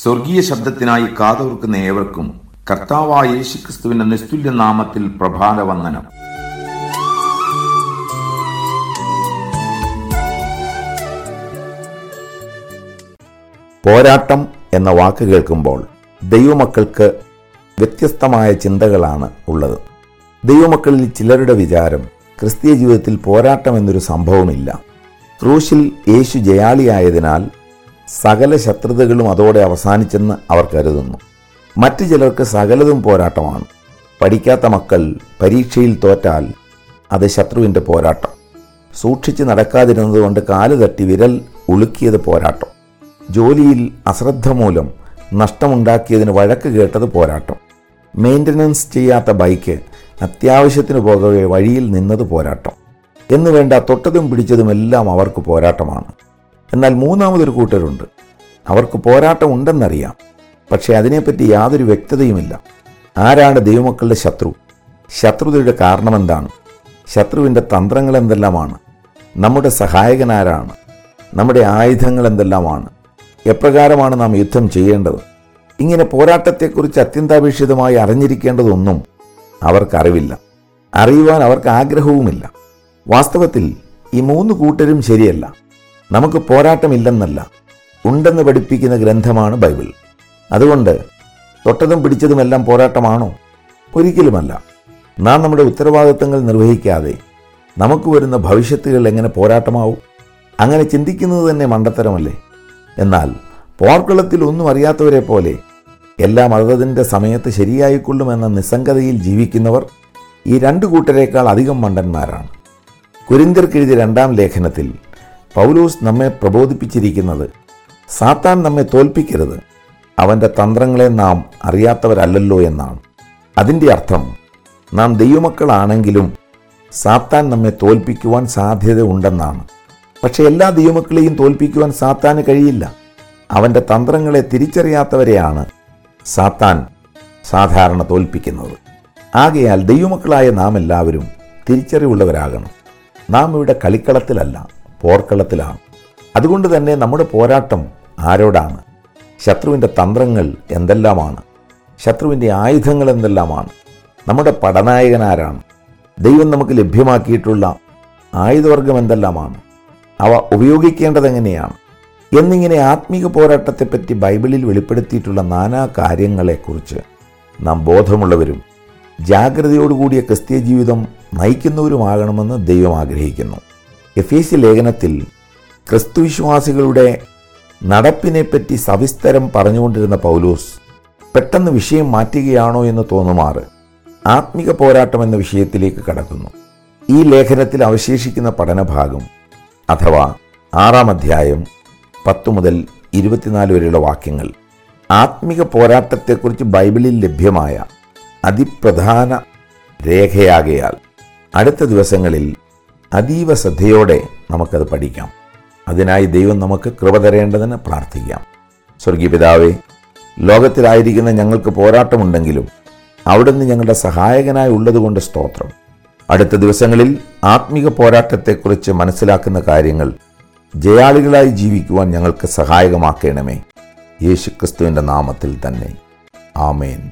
സ്വർഗീയ ശബ്ദത്തിനായി കാതോർക്കുന്ന ഏവർക്കും കർത്താവായ യേശുക്രിസ്തുവിന്റെ നിസ്തുല്യ നാമത്തിൽ പ്രഭാത വന്ദനം. പോരാട്ടം എന്ന വാക്ക് കേൾക്കുമ്പോൾ ദൈവമക്കൾക്ക് വ്യത്യസ്തമായ ചിന്തകളാണ് ഉള്ളത്. ദൈവമക്കളിൽ ചിലരുടെ വിചാരം ക്രിസ്തീയ ജീവിതത്തിൽ പോരാട്ടം എന്നൊരു സംഭവമില്ല, ക്രൂശിൽ യേശു ജയാളിയായതിനാൽ സകല ശത്രുതകളും അതോടെ അവസാനിച്ചെന്ന് അവർ കരുതുന്നു. മറ്റു ചിലർക്ക് സകലതും പോരാട്ടമാണ്. പഠിക്കാത്ത മക്കൾ പരീക്ഷയിൽ തോറ്റാൽ അത് ശത്രുവിൻ്റെ പോരാട്ടം, സൂക്ഷിച്ച് നടക്കാതിരുന്നതുകൊണ്ട് കാല് തട്ടി വിരൽ ഉളുക്കിയത് പോരാട്ടം, ജോലിയിൽ അശ്രദ്ധ മൂലം നഷ്ടമുണ്ടാക്കിയതിന് വഴക്ക് കേട്ടത് പോരാട്ടം, മെയിൻ്റനൻസ് ചെയ്യാത്ത ബൈക്ക് അത്യാവശ്യത്തിന് പോകവേ വഴിയിൽ നിന്നത് പോരാട്ടം എന്നുവേണ്ട തൊട്ടതും പിടിച്ചതുമെല്ലാം അവർക്ക് പോരാട്ടമാണ്. എന്നാൽ മൂന്നാമതൊരു കൂട്ടരുണ്ട്, അവർക്ക് പോരാട്ടം ഉണ്ടെന്നറിയാം, പക്ഷേ അതിനെപ്പറ്റി യാതൊരു വ്യക്തതയുമില്ല. ആരാണ് ദൈവമക്കളുടെ ശത്രു? ശത്രുതയുടെ കാരണമെന്താണ്? ശത്രുവിൻ്റെ തന്ത്രങ്ങൾ എന്തെല്ലാമാണ്? നമ്മുടെ സഹായകനാരാണ്? നമ്മുടെ ആയുധങ്ങൾ എന്തെല്ലാമാണ്? എപ്രകാരമാണ് നാം യുദ്ധം ചെയ്യേണ്ടത്? ഇങ്ങനെ പോരാട്ടത്തെക്കുറിച്ച് അത്യന്താപേക്ഷിതമായി അറിഞ്ഞിരിക്കേണ്ടതൊന്നും അവർക്കറിവില്ല, അറിയുവാൻ അവർക്ക് ആഗ്രഹവുമില്ല. വാസ്തവത്തിൽ ഈ മൂന്ന് കൂട്ടരും ശരിയല്ല. നമുക്ക് പോരാട്ടമില്ലെന്നല്ല, ഉണ്ടെന്ന് പഠിപ്പിക്കുന്ന ഗ്രന്ഥമാണ് ബൈബിൾ. അതുകൊണ്ട് തൊട്ടതും പിടിച്ചതുമെല്ലാം പോരാട്ടമാണോ? ഒരിക്കലുമല്ല. നാം നമ്മുടെ ഉത്തരവാദിത്തങ്ങൾ നിർവഹിക്കാതെ നമുക്ക് വരുന്ന ഭവിഷ്യത്തുകൾ എങ്ങനെ പോരാട്ടമാവും? അങ്ങനെ ചിന്തിക്കുന്നത് തന്നെ മണ്ടത്തരമല്ലേ? എന്നാൽ പോർക്കളത്തിൽ ഒന്നും അറിയാത്തവരെ പോലെ എല്ലാം അതതിൻ്റെ സമയത്ത് ശരിയായിക്കൊള്ളുമെന്ന നിസ്സംഗതയിൽ ജീവിക്കുന്നവർ ഈ രണ്ട് കൂട്ടരേക്കാൾ അധികം മണ്ടന്മാരാണ്. കൊരിന്ത്യർക്കെഴുതിയ 2-ാം ലേഖനത്തിൽ പൗലോസ് നമ്മെ പ്രബോധിപ്പിച്ചിരിക്കുന്നത്, സാത്താൻ നമ്മെ തോൽപ്പിക്കരുത്, അവൻ്റെ തന്ത്രങ്ങളെ നാം അറിയാത്തവരല്ലോ എന്നാണ്. അതിൻ്റെ അർത്ഥം നാം ദൈവമക്കളാണെങ്കിലും സാത്താൻ നമ്മെ തോൽപ്പിക്കുവാൻ സാധ്യത ഉണ്ടെന്നാണ്. പക്ഷേ എല്ലാ ദൈവമക്കളെയും തോൽപ്പിക്കുവാൻ സാത്താന് കഴിയില്ല. അവൻ്റെ തന്ത്രങ്ങളെ തിരിച്ചറിയാത്തവരെയാണ് സാത്താൻ സാധാരണ തോൽപ്പിക്കുന്നത്. ആകയാൽ ദൈവമക്കളായ നാം എല്ലാവരും തിരിച്ചറിവുള്ളവരാകണം. നാം ഇവിടെ കളിക്കളത്തിലല്ല, പോർക്കളത്തിലാണ്. അതുകൊണ്ട് തന്നെ നമ്മുടെ പോരാട്ടം ആരോടാണ്? ശത്രുവിൻ്റെ തന്ത്രങ്ങൾ എന്തെല്ലാമാണ്? ശത്രുവിൻ്റെ ആയുധങ്ങൾ എന്തെല്ലാമാണ്? നമ്മുടെ പടനായകനാരാണ്? ദൈവം നമുക്ക് ലഭ്യമാക്കിയിട്ടുള്ള ആയുധവർഗം എന്തെല്ലാമാണ്? അവ ഉപയോഗിക്കേണ്ടതെങ്ങനെയാണ്? എന്നിങ്ങനെ ആത്മീക പോരാട്ടത്തെപ്പറ്റി ബൈബിളിൽ വെളിപ്പെടുത്തിയിട്ടുള്ള നാനാ കാര്യങ്ങളെക്കുറിച്ച് നാം ബോധമുള്ളവരും ജാഗ്രതയോടുകൂടിയ ക്രിസ്തീയ ജീവിതം നയിക്കുന്നവരുമാകണമെന്ന് ദൈവം ആഗ്രഹിക്കുന്നു. എഫേസ്യലേഖനത്തിൽ ക്രിസ്തുവിശ്വാസികളുടെ നടപ്പിനെപ്പറ്റി സവിസ്തരം പറഞ്ഞുകൊണ്ടിരുന്ന പൗലോസ് പെട്ടെന്ന് വിഷയം മാറ്റുകയാണോ എന്ന് തോന്നുമാറ് ആത്മിക പോരാട്ടം എന്ന വിഷയത്തിലേക്ക് കടക്കുന്നു. ഈ ലേഖനത്തിൽ അവശേഷിക്കുന്ന പഠനഭാഗം അഥവാ 6-ാം അധ്യായം 10 മുതൽ 24 വരെയുള്ള വാക്യങ്ങൾ ആത്മിക പോരാട്ടത്തെക്കുറിച്ച് ബൈബിളിൽ ലഭ്യമായ അതിപ്രധാന രേഖയാകയാൽ അടുത്ത ദിവസങ്ങളിൽ അതീവ ശ്രദ്ധയോടെ നമുക്കത് പഠിക്കാം. അതിനായി ദൈവം നമുക്ക് കൃപ തരേണ്ടതിന് പ്രാർത്ഥിക്കാം. സ്വർഗീയ പിതാവേ, ലോകത്തിലായിരിക്കുന്ന ഞങ്ങൾക്ക് പോരാട്ടമുണ്ടെങ്കിലും അവിടുന്ന് ഞങ്ങളുടെ സഹായകനായി ഉള്ളതുകൊണ്ട് സ്തോത്രം. അടുത്ത ദിവസങ്ങളിൽ ആത്മിക പോരാട്ടത്തെക്കുറിച്ച് മനസ്സിലാക്കുന്ന കാര്യങ്ങൾ ജയാളികളായി ജീവിക്കുവാൻ ഞങ്ങൾക്ക് സഹായകമാക്കണമേ. യേശുക്രിസ്തുവിൻ്റെ നാമത്തിൽ തന്നെ, ആമേൻ.